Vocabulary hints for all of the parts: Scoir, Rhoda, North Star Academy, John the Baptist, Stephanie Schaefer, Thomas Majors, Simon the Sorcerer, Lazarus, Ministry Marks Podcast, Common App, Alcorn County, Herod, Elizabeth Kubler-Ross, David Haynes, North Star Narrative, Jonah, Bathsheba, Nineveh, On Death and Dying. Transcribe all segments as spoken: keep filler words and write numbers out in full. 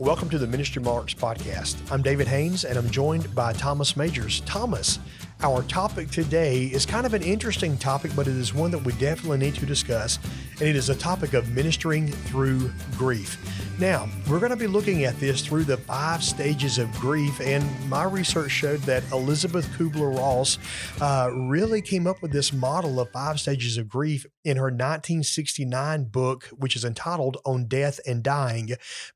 Welcome to the Ministry Marks Podcast. I'm David Haynes, and I'm joined by Thomas Majors. Thomas, our topic today is kind of an interesting topic, but it is one that we definitely need to discuss, and it is a topic of ministering through grief. Now, we're going to be looking at this through the five stages of grief, and my research showed that Elizabeth Kubler-Ross uh, really came up with this model of five stages of grief in her nineteen sixty-nine book, which is entitled On Death and Dying.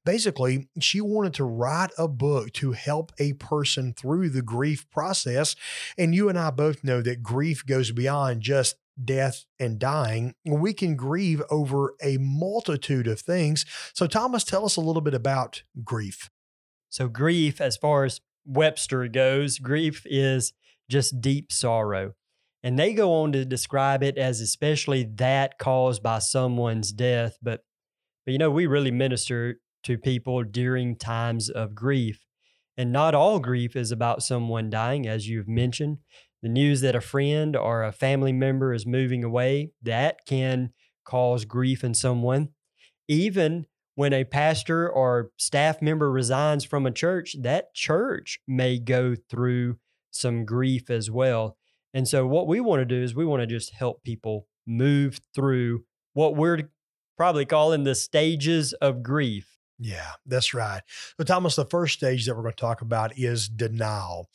Basically, she wanted to write a book to help a person through the grief process. And you and I both know that grief goes beyond just death and dying. We can grieve over a multitude of things. So Thomas, tell us a little bit about grief. So grief, as far as Webster goes, grief is just deep sorrow. And they go on to describe it as especially that caused by someone's death. But, but you know, we really minister to people during times of grief. And not all grief is about someone dying, as you've mentioned. The news that a friend or a family member is moving away, that can cause grief in someone. Even when a pastor or staff member resigns from a church, that church may go through some grief as well. And so what we want to do is we want to just help people move through what we're probably calling the stages of grief. Yeah, that's right. So Thomas, the first stage that we're going to talk about is denial.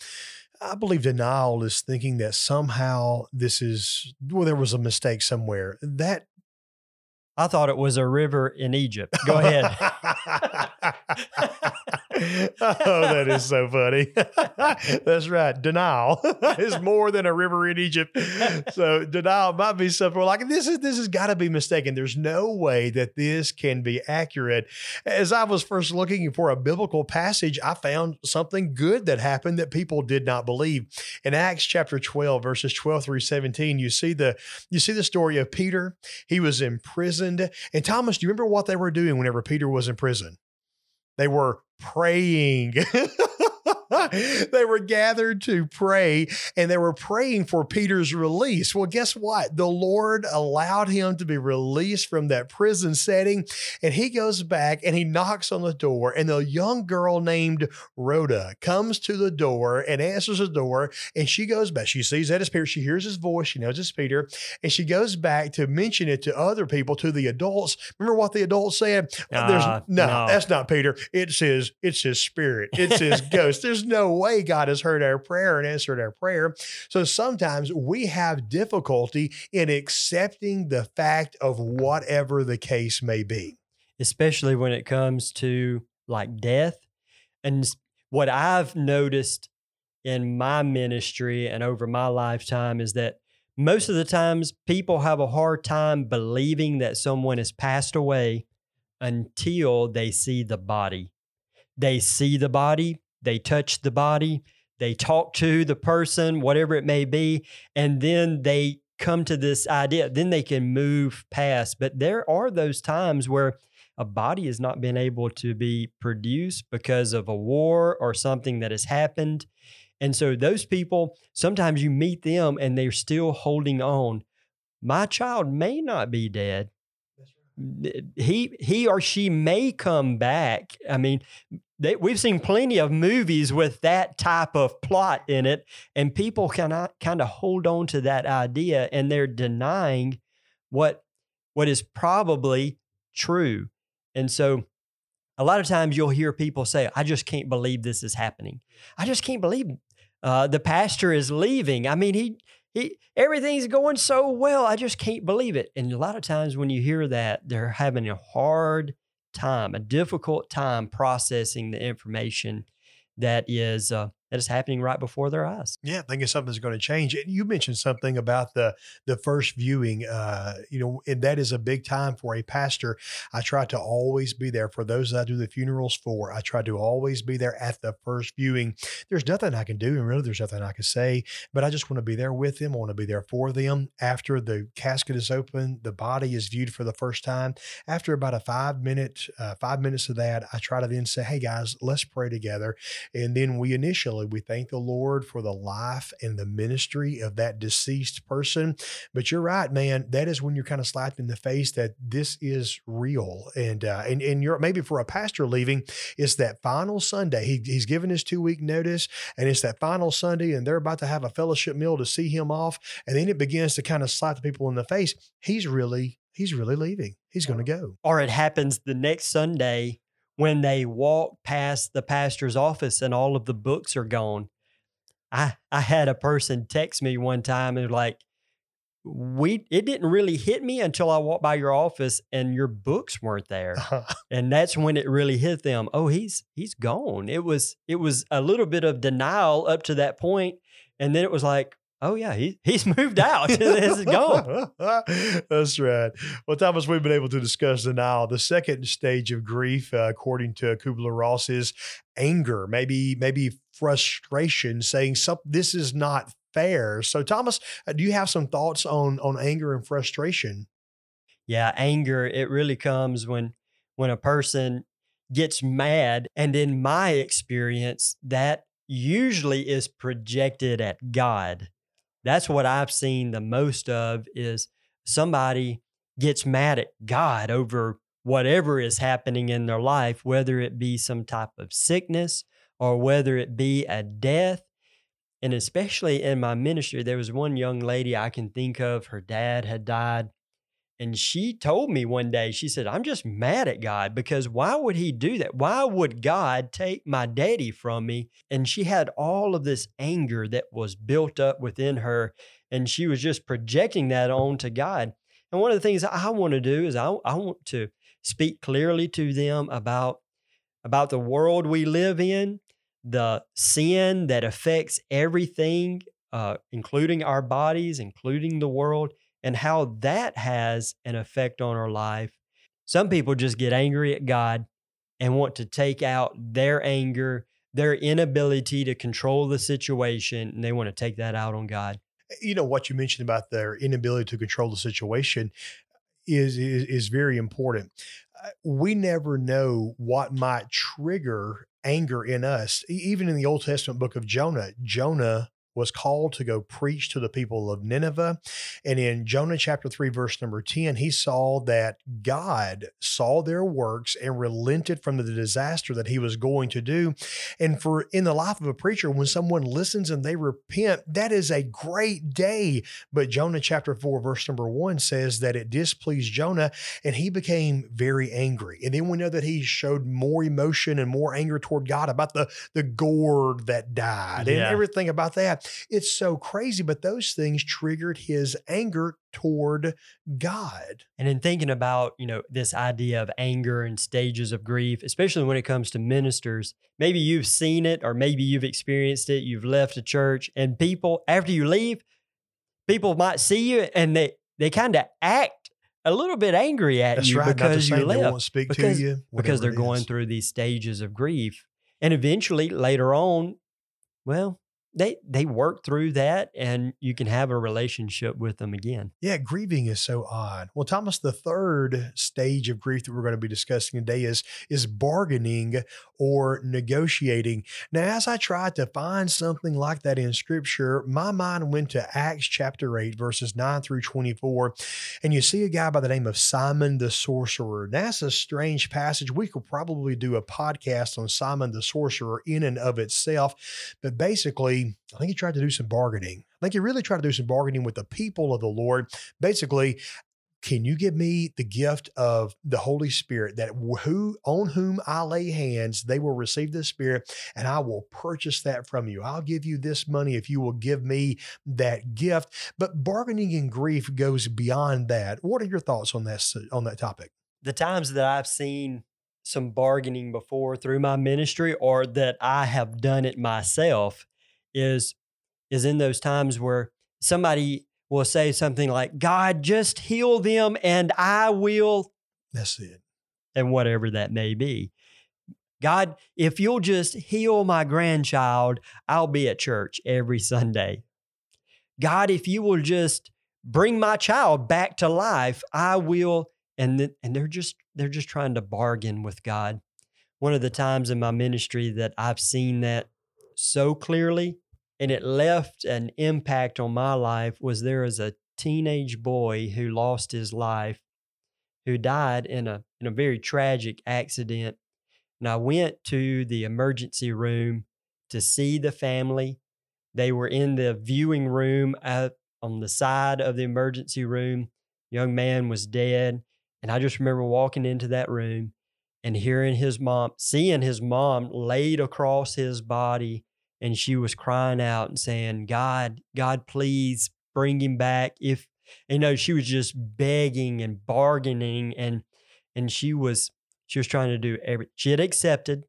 I believe denial is thinking that somehow this is, well, there was a mistake somewhere. That I thought it was a river in Egypt. Go ahead. Oh, that is so funny. That's right. Denial is more than a river in Egypt. So denial might be something like, this is this has got to be mistaken. There's no way that this can be accurate. As I was first looking for a biblical passage, I found something good that happened that people did not believe. In Acts chapter twelve, verses twelve through seventeen, you see the you see the story of Peter. He was imprisoned. And Thomas, do you remember what they were doing whenever Peter was in prison? They were praying. They were gathered to pray, and they were praying for Peter's release. Well, guess what? The Lord allowed him to be released from that prison setting, and he goes back and he knocks on the door, and the young girl named Rhoda comes to the door and answers the door, and she goes back. She sees that it's Peter. She hears his voice. She knows it's Peter, and she goes back to mention it to other people, to the adults. Remember what the adults said? Uh, There's, no, no, that's not Peter. It's his, it's his spirit. It's his ghost. There's no way God has heard our prayer and answered our prayer. So sometimes we have difficulty in accepting the fact of whatever the case may be. Especially when it comes to like death. And what I've noticed in my ministry and over my lifetime is that most of the times people have a hard time believing that someone has passed away until they see the body. They see the body. They touch the body, they talk to the person, whatever it may be, and then they come to this idea. Then they can move past. But there are those times where a body has not been able to be produced because of a war or something that has happened. And so those people, sometimes you meet them and they're still holding on. My child may not be dead. He he or she may come back. I mean, they, we've seen plenty of movies with that type of plot in it, and people cannot kind of hold on to that idea, and they're denying what what is probably true. And so a lot of times you'll hear people say, I just can't believe this is happening. I just can't believe uh, the pastor is leaving. I mean, he... He, everything's going so well. I just can't believe it. And a lot of times when you hear that, they're having a hard time, a difficult time processing the information that is uh, that is happening right before their eyes. Yeah, I think it's something that's going to change. And you mentioned something about the the first viewing, uh, you know, and that is a big time for a pastor. I try to always be there for those that I do the funerals for. I try to always be there at the first viewing. There's nothing I can do, and really there's nothing I can say, but I just want to be there with them. I want to be there for them. After the casket is opened, the body is viewed for the first time. After about a five minute, uh, five minutes of that, I try to then say, hey guys, let's pray together. And then we initially family. We thank the Lord for the life and the ministry of that deceased person. But you're right, man. That is when you're kind of slapped in the face that this is real. And uh, and and you're maybe for a pastor leaving, it's that final Sunday. He, he's given his two week notice, and it's that final Sunday, and they're about to have a fellowship meal to see him off, and then it begins to kind of slap the people in the face. He's really he's really leaving. He's going to go. Or it happens the next Sunday when they walk past the pastor's office and all of the books are gone. I I had a person text me one time and like, we it didn't really hit me until I walked by your office and your books weren't there. Uh-huh. And that's when it really hit them. Oh, he's he's gone. It was it was a little bit of denial up to that point, and then it was like, oh, yeah, he, he's moved out. This is gone. That's right. Well, Thomas, we've been able to discuss denial. The second stage of grief, uh, according to Kubler-Ross, is anger, maybe maybe frustration, saying some, this is not fair. So, Thomas, do you have some thoughts on, on anger and frustration? Yeah, anger, it really comes when when a person gets mad. And in my experience, that usually is projected at God. That's what I've seen the most of, is somebody gets mad at God over whatever is happening in their life, whether it be some type of sickness or whether it be a death. And especially in my ministry, there was one young lady I can think of, her dad had died. And she told me one day, she said, I'm just mad at God because why would he do that? Why would God take my daddy from me? And she had all of this anger that was built up within her, and she was just projecting that onto God. And one of the things I want to do is I, I want to speak clearly to them about, about the world we live in, the sin that affects everything, uh, including our bodies, including the world, and how that has an effect on our life. Some people just get angry at God and want to take out their anger, their inability to control the situation, and they want to take that out on God. You know, what you mentioned about their inability to control the situation is is, is very important. We never know what might trigger anger in us. Even in the Old Testament book of Jonah, Jonah was called to go preach to the people of Nineveh. And in Jonah chapter three, verse number ten, he saw that God saw their works and relented from the disaster that he was going to do. And for in the life of a preacher, when someone listens and they repent, that is a great day. But Jonah chapter four, verse number one says that it displeased Jonah and he became very angry. And then we know that he showed more emotion and more anger toward God about the, the gourd that died and yeah. everything about that. It's so crazy, but those things triggered his anger toward God. And in thinking about, you know, this idea of anger and stages of grief, especially when it comes to ministers, maybe you've seen it or maybe you've experienced it. You've left a church and people, after you leave, people might see you and they, they kind of act a little bit angry at That's you right, because you left. They won't speak because, to you, because they're going through these stages of grief. And eventually later on, well, They they work through that and you can have a relationship with them again. Yeah, grieving is so odd. Well, Thomas, the third stage of grief that we're going to be discussing today is, is bargaining or negotiating. Now, as I tried to find something like that in Scripture, my mind went to Acts chapter eight, verses nine through twenty-four. And you see a guy by the name of Simon the Sorcerer. That's a strange passage. We could probably do a podcast on Simon the Sorcerer in and of itself. But basically, I think he tried to do some bargaining. I think he really tried to do some bargaining with the people of the Lord. Basically, can you give me the gift of the Holy Spirit that who on whom I lay hands, they will receive the Spirit, and I will purchase that from you. I'll give you this money if you will give me that gift. But bargaining in grief goes beyond that. What are your thoughts on that, on that topic? The times that I've seen some bargaining before through my ministry or that I have done it myself is is in those times where somebody will say something like, God, just heal them and I will. That's it. And whatever that may be. God, if you'll just heal my grandchild, I'll be at church every Sunday. God, if you will just bring my child back to life, I will. And th- and they're just they're just trying to bargain with God. One of the times in my ministry that I've seen that so clearly, and it left an impact on my life, was there was a teenage boy who lost his life, who died in a in a very tragic accident. And I went to the emergency room to see the family. They were in the viewing room uh, on the side of the emergency room. Young man was dead. And I just remember walking into that room and hearing his mom, seeing his mom laid across his body. And she was crying out and saying, God, God, please bring him back. If, you know, she was just begging and bargaining, and, and she was, she was trying to do everything. She had accepted.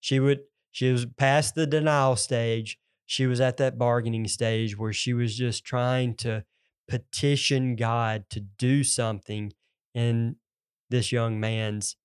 She would, she was past the denial stage. She was at that bargaining stage where she was just trying to petition God to do something in this young man's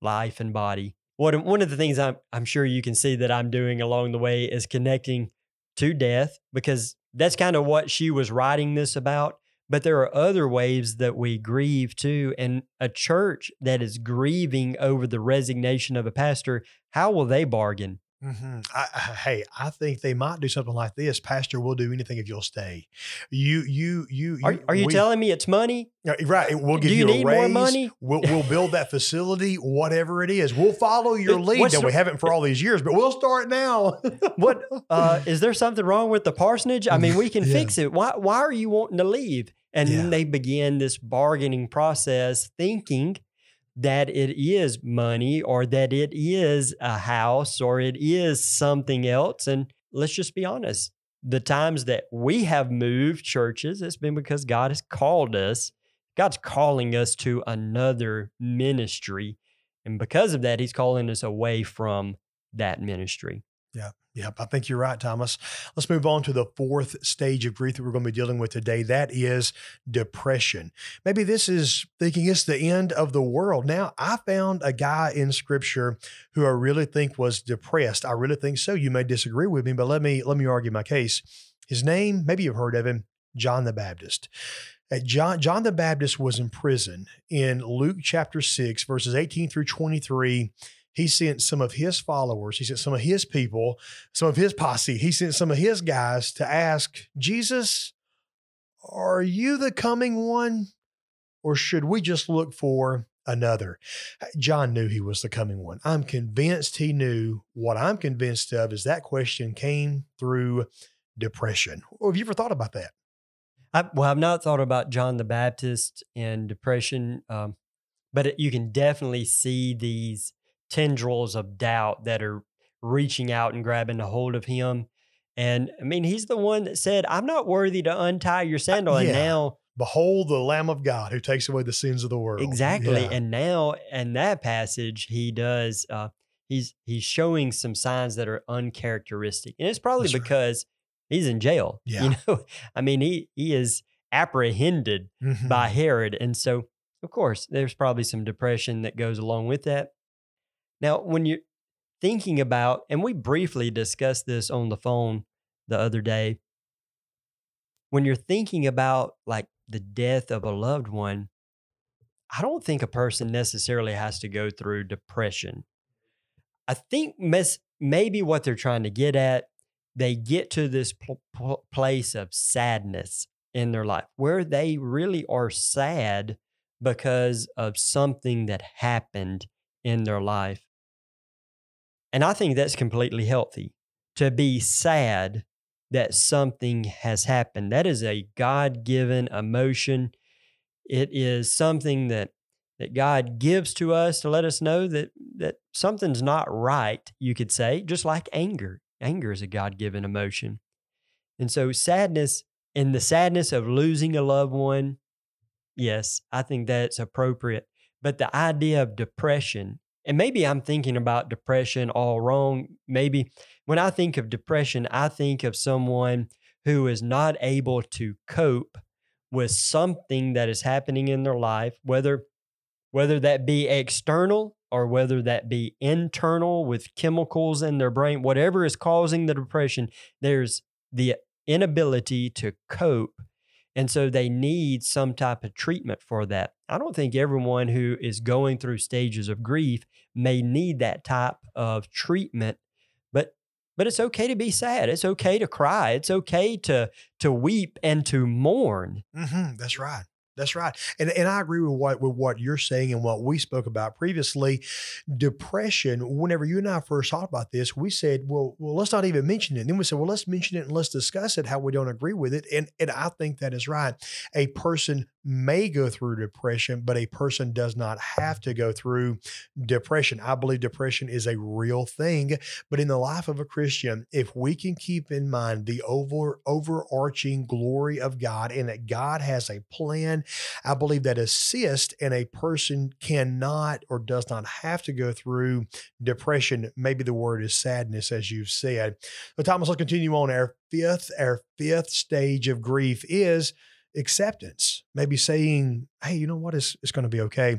life and body. What, one of the things I'm, I'm sure you can see that I'm doing along the way is connecting to death, because that's kind of what she was writing this about. But there are other ways that we grieve too. And a church that is grieving over the resignation of a pastor, how will they bargain? Mm-hmm. I, I, hey, I think they might do something like this. Pastor, we'll do anything if you'll stay. You, you, you. you are are you we, telling me it's money? Right. We'll give do you, you need a raise. More money? We'll, we'll build that facility, whatever it is. We'll follow your lead. What's now, the, we haven't for all these years, but we'll start now. What uh, is there something wrong with the parsonage? I mean, we can yeah. fix it. Why? Why are you wanting to leave? And yeah. then they begin this bargaining process, thinking that it is money, or that it is a house, or it is something else. And let's just be honest. The times that we have moved churches, it's been because God has called us. God's calling us to another ministry. And because of that, he's calling us away from that ministry. Yeah. Yep. I think you're right, Thomas. Let's move on to the fourth stage of grief that we're going to be dealing with today. That is depression. Maybe this is thinking it's the end of the world. Now, I found a guy in Scripture who I really think was depressed. I really think so. You may disagree with me, but let me, let me argue my case. His name, maybe you've heard of him, John the Baptist. John, John the Baptist was in prison. In Luke chapter six, verses eighteen through twenty-three, he sent some of his followers, he sent some of his people, some of his posse, he sent some of his guys to ask, Jesus, are you the coming one, or should we just look for another? John knew he was the coming one. I'm convinced he knew. What I'm convinced of is that question came through depression. Have you ever thought about that? I, well, I've not thought about John the Baptist and depression, um, but it, you can definitely see these tendrils of doubt that are reaching out and grabbing a hold of him. And I mean, he's the one that said, I'm not worthy to untie your sandal. Uh, yeah. And now, behold the Lamb of God who takes away the sins of the world. Exactly. Yeah. And now in that passage, he does, uh, he's, he's showing some signs that are uncharacteristic. And it's probably That's because right. he's in jail. Yeah. You know, I mean, he, he is apprehended mm-hmm. by Herod. And so of course there's probably some depression that goes along with that. Now, when you're thinking about, and we briefly discussed this on the phone the other day, when you're thinking about like the death of a loved one, I don't think a person necessarily has to go through depression. I think mes- maybe what they're trying to get at, they get to this pl- pl- place of sadness in their life where they really are sad because of something that happened in their life. And I think that's completely healthy, to be sad that something has happened. That is a God-given emotion. It is something that, that God gives to us to let us know that, that something's not right, you could say, just like anger. Anger is a God-given emotion. And so sadness, and the sadness of losing a loved one, yes, I think that's appropriate. But the idea of depression, and maybe I'm thinking about depression all wrong. Maybe when I think of depression, I think of someone who is not able to cope with something that is happening in their life, whether whether that be external or whether that be internal with chemicals in their brain, whatever is causing the depression, there's the inability to cope. And so they need some type of treatment for that. I don't think everyone who is going through stages of grief may need that type of treatment, but But it's okay to be sad. It's okay to cry. It's okay to to weep and to mourn. Mm-hmm. That's right. That's right. And and I agree with what with what you're saying and what we spoke about previously. Depression, whenever you and I first talked about this, we said, well, well, let's not even mention it. And then we said, well, let's mention it and let's discuss it, how we don't agree with it. And, and I think that is right. A person may go through depression, but a person does not have to go through depression. I believe depression is a real thing, but in the life of a Christian, if we can keep in mind the over, overarching glory of God and that God has a plan, I believe that assists and a person cannot or does not have to go through depression. Maybe the word is sadness, as you've said. So Thomas, let's continue on. Our fifth, our fifth stage of grief is acceptance, maybe saying, hey, you know what, it's, it's going to be okay.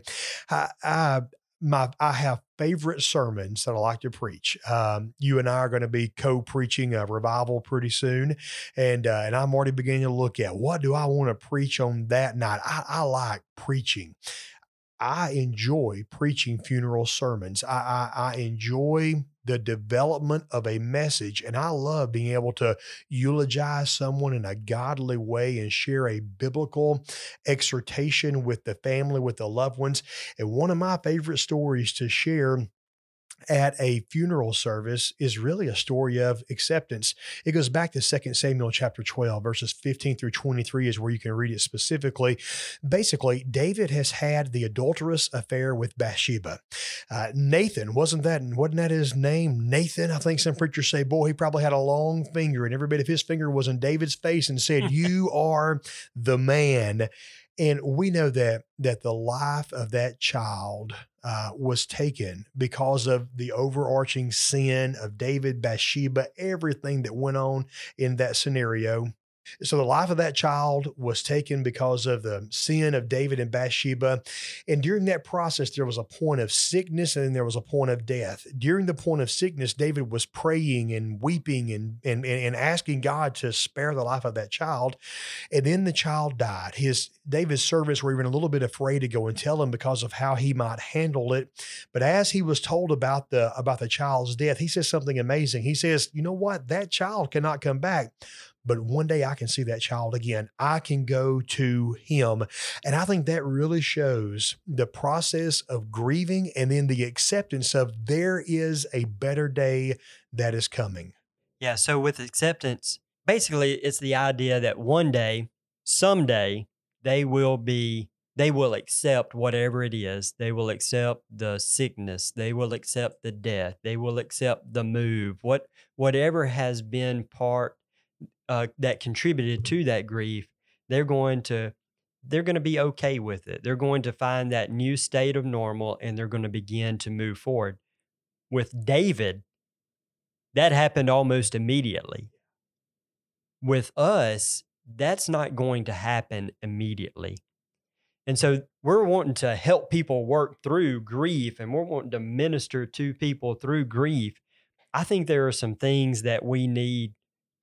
I, I, my, I have favorite sermons that I like to preach. Um, you and I are going to be co-preaching a revival pretty soon. And, uh, and I'm already beginning to look at what do I want to preach on that night? I, I like preaching. I enjoy preaching funeral sermons. I, I, I enjoy the development of a message. And I love being able to eulogize someone in a godly way and share a biblical exhortation with the family, with the loved ones. And one of my favorite stories to share at a funeral service is really a story of acceptance. It goes back to Second Samuel chapter twelve, verses fifteen through twenty-three is where you can read it specifically. Basically, David has had the adulterous affair with Bathsheba. Uh, Nathan, wasn't that, wasn't that his name? Nathan, I think some preachers say, boy, he probably had a long finger and every bit of his finger was in David's face and said, you are the man. And we know that that the life of that child uh, was taken because of the overarching sin of David, Bathsheba, everything that went on in that scenario. So the life of that child was taken because of the sin of David and Bathsheba. And during that process, there was a point of sickness and then there was a point of death. During the point of sickness, David was praying and weeping and, and, and asking God to spare the life of that child. And then the child died. His David's servants were even a little bit afraid to go and tell him because of how he might handle it. But as he was told about the, about the child's death, he says something amazing. He says, you know what? That child cannot come back. But one day I can see that child again. I can go to him. And I think that really shows the process of grieving and then the acceptance of there is a better day that is coming. Yeah. So with acceptance, basically it's the idea that one day, someday they will be, they will accept whatever it is. They will accept the sickness. They will accept the death. They will accept the move. What, whatever has been part Uh, that contributed to that grief, they're going to they're going to be okay with it. They're going to find that new state of normal, and they're going to begin to move forward. With David, that happened almost immediately. With us, that's not going to happen immediately. And so we're wanting to help people work through grief, and we're wanting to minister to people through grief. I think there are some things that we need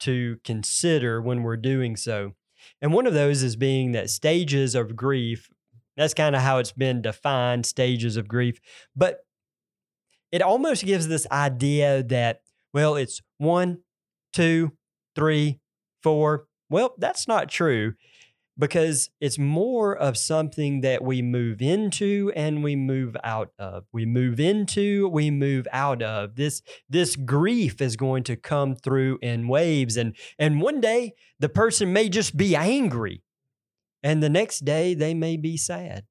to consider when we're doing so. And one of those is being that stages of grief, that's kind of how it's been defined, stages of grief, but it almost gives this idea that, well, it's one, two, three, four. Well, that's not true because it's more of something that we move into and we move out of. We move into, we move out of. This this grief is going to come through in waves. And, and one day, the person may just be angry. And the next day, they may be sad.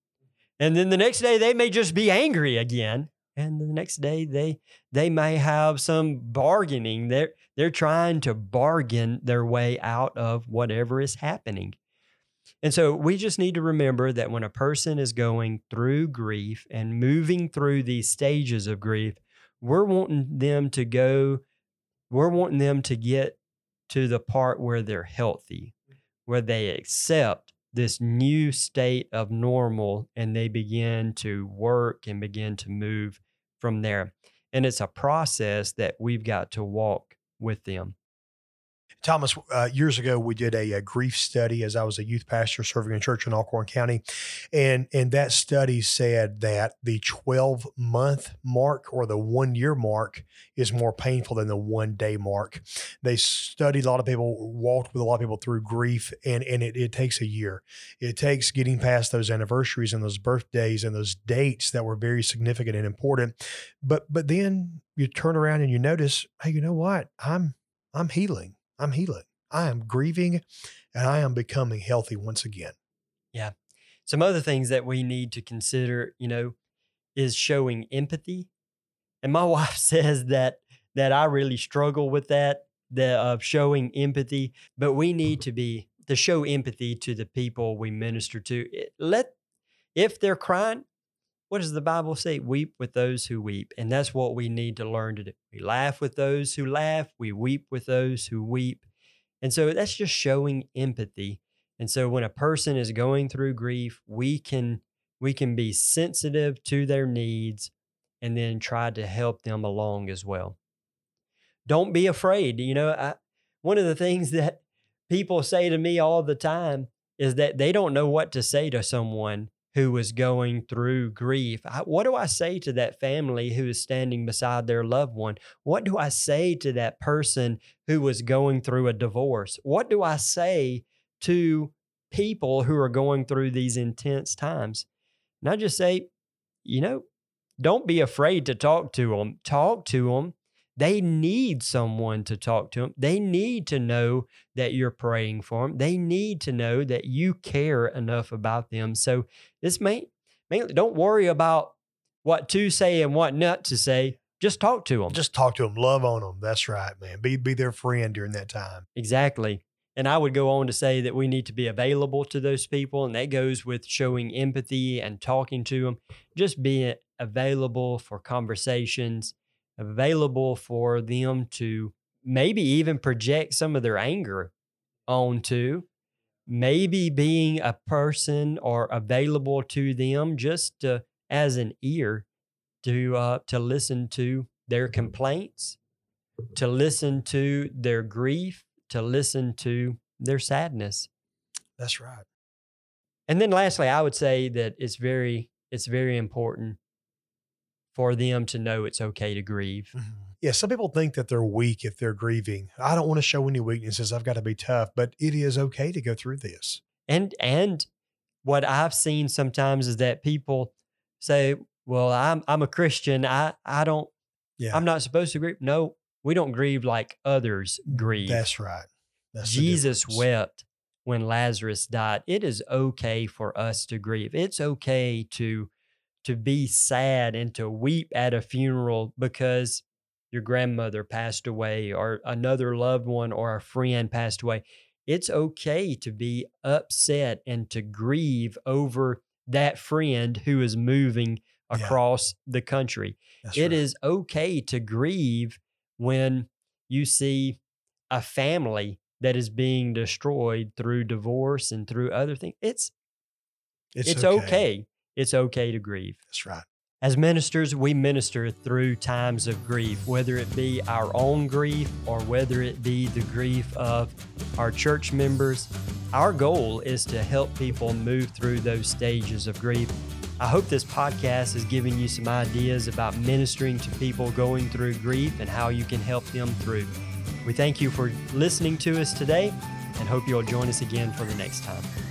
And then the next day, they may just be angry again. And the next day, they they may have some bargaining. They're, they're trying to bargain their way out of whatever is happening. And so we just need to remember that when a person is going through grief and moving through these stages of grief, we're wanting them to go, we're wanting them to get to the part where they're healthy, where they accept this new state of normal and they begin to work and begin to move from there. And it's a process that we've got to walk with them. Thomas, uh, years ago, we did a, a grief study as I was a youth pastor serving a church in Alcorn County. And, and that study said that the twelve-month mark or the one-year mark is more painful than the one-day mark. They studied a lot of people, walked with a lot of people through grief, and, and it, it takes a year. It takes getting past those anniversaries and those birthdays and those dates that were very significant and important. But but then you turn around and you notice, hey, you know what? I'm I'm healing. I'm healing. I am grieving, and I am becoming healthy once again. Yeah. Some other things that we need to consider, you know, is showing empathy. And my wife says that that I really struggle with that, the of uh, showing empathy. But we need to be to show empathy to the people we minister to. Let if they're crying. What does the Bible say? Weep with those who weep. And that's what we need to learn to do. We laugh with those who laugh. We weep with those who weep. And so that's just showing empathy. And so when a person is going through grief, we can we can be sensitive to their needs and then try to help them along as well. Don't be afraid. You know, I, one of the things that people say to me all the time is that they don't know what to say to someone who was going through grief. I, what do I say to that family who is standing beside their loved one? What do I say to that person who was going through a divorce? What do I say to people who are going through these intense times? And I just say, you know, don't be afraid to talk to them. Talk to them. They need someone to talk to them. They need to know that you're praying for them. They need to know that you care enough about them. So this may, mainly don't worry about what to say and what not to say. Just talk to them. Just talk to them. Love on them. That's right, man. Be, be their friend during that time. Exactly. And I would go on to say that we need to be available to those people. And that goes with showing empathy and talking to them. Just being available for conversations, available for them to maybe even project some of their anger onto, maybe being a person or available to them just to, as an ear to uh, to listen to their complaints, to listen to their grief, to listen to their sadness. That's right. And then lastly, I would say that it's very it's very important for them to know it's okay to grieve. Mm-hmm. Yeah, some people think that they're weak if they're grieving. I don't want to show any weaknesses. I've got to be tough, but it is okay to go through this. And and what I've seen sometimes is that people say, "Well, I'm I'm a Christian. I I don't. Yeah. I'm not supposed to grieve." No, we don't grieve like others grieve. That's right. That's Jesus wept when Lazarus died. It is okay for us to grieve. It's okay to. to be sad and to weep at a funeral because your grandmother passed away or another loved one or a friend passed away. It's okay to be upset and to grieve over that friend who is moving across yeah. the country. That's it right. is okay to grieve when you see a family that is being destroyed through divorce and through other things. It's, it's, it's okay. okay. It's okay to grieve. That's right. As ministers, we minister through times of grief, whether it be our own grief or whether it be the grief of our church members. Our goal is to help people move through those stages of grief. I hope this podcast has given you some ideas about ministering to people going through grief and how you can help them through. We thank you for listening to us today and hope you'll join us again for the next time.